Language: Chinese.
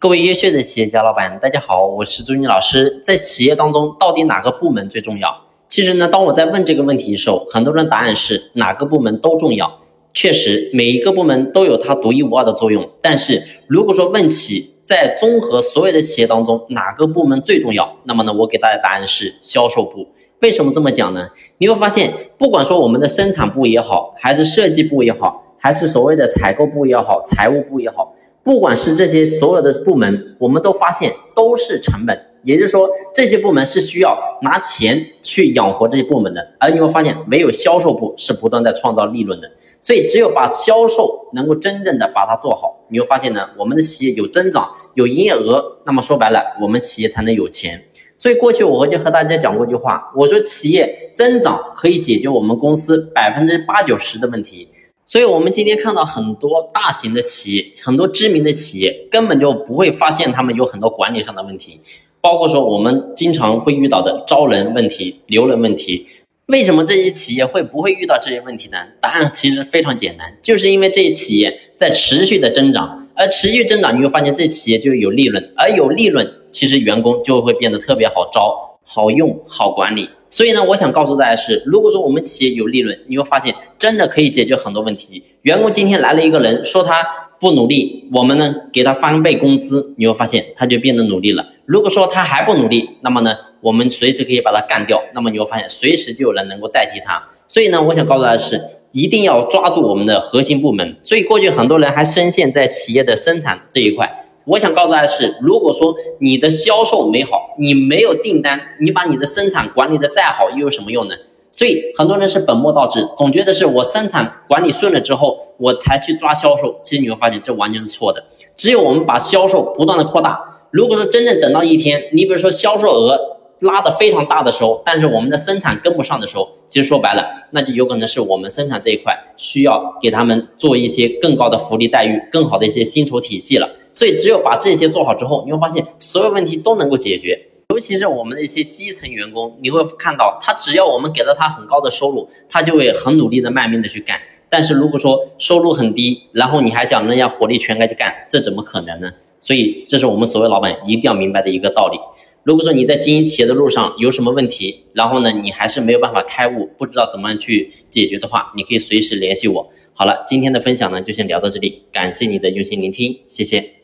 各位优秀的企业家老板，大家好，我是朱军老师。在企业当中，到底哪个部门最重要？其实呢，当我在问这个问题的时候，很多人答案是哪个部门都重要。确实，每一个部门都有它独一无二的作用。但是，如果说问起在综合所有的企业当中，哪个部门最重要？那么呢，我给大家答案是销售部。为什么这么讲呢？你会发现，不管说我们的生产部也好，还是设计部也好，还是所谓的采购部也好，财务部也好，不管是这些所有的部门，我们都发现都是成本，也就是说这些部门是需要拿钱去养活这些部门的，而你会发现唯有销售部是不断在创造利润的。所以只有把销售能够真正的把它做好，你会发现呢，我们的企业有增长，有营业额，那么说白了，我们企业才能有钱。所以过去我就和大家讲过一句话，我说企业增长可以解决我们公司 80-90% 的问题。所以我们今天看到很多大型的企业，很多知名的企业，根本就不会发现他们有很多管理上的问题，包括说我们经常会遇到的招人问题、留人问题。为什么这些企业会不会遇到这些问题呢？答案其实非常简单，就是因为这些企业在持续的增长，而持续增长你会发现这企业就有利润，而有利润其实员工就会变得特别好招、好用、好管理。所以呢，我想告诉大家是，如果说我们企业有利润，你会发现真的可以解决很多问题。员工今天来了一个人，说他不努力，我们呢给他翻倍工资，你会发现他就变得努力了。如果说他还不努力，那么呢我们随时可以把他干掉，那么你会发现随时就有人能够代替他。所以呢，我想告诉大家是，一定要抓住我们的核心部门。所以过去很多人还深陷在企业的生产这一块。我想告诉大家是，如果说你的销售没好，你没有订单，你把你的生产管理的再好又有什么用呢？所以很多人是本末倒置，总觉得是我生产管理顺了之后我才去抓销售，其实你会发现这完全是错的。只有我们把销售不断的扩大，如果说真正等到一天，你比如说销售额拉得非常大的时候，但是我们的生产跟不上的时候，其实说白了，那就有可能是我们生产这一块需要给他们做一些更高的福利待遇，更好的一些薪酬体系了。所以只有把这些做好之后，你会发现所有问题都能够解决。尤其是我们的一些基层员工，你会看到他只要我们给了他很高的收入，他就会很努力的卖命的去干。但是如果说收入很低，然后你还想人家火力全开去干，这怎么可能呢？所以这是我们所谓老板一定要明白的一个道理。如果说你在经营企业的路上有什么问题，然后呢你还是没有办法开悟，不知道怎么去解决的话，你可以随时联系我。好了，今天的分享呢就先聊到这里，感谢你的用心聆听，谢谢。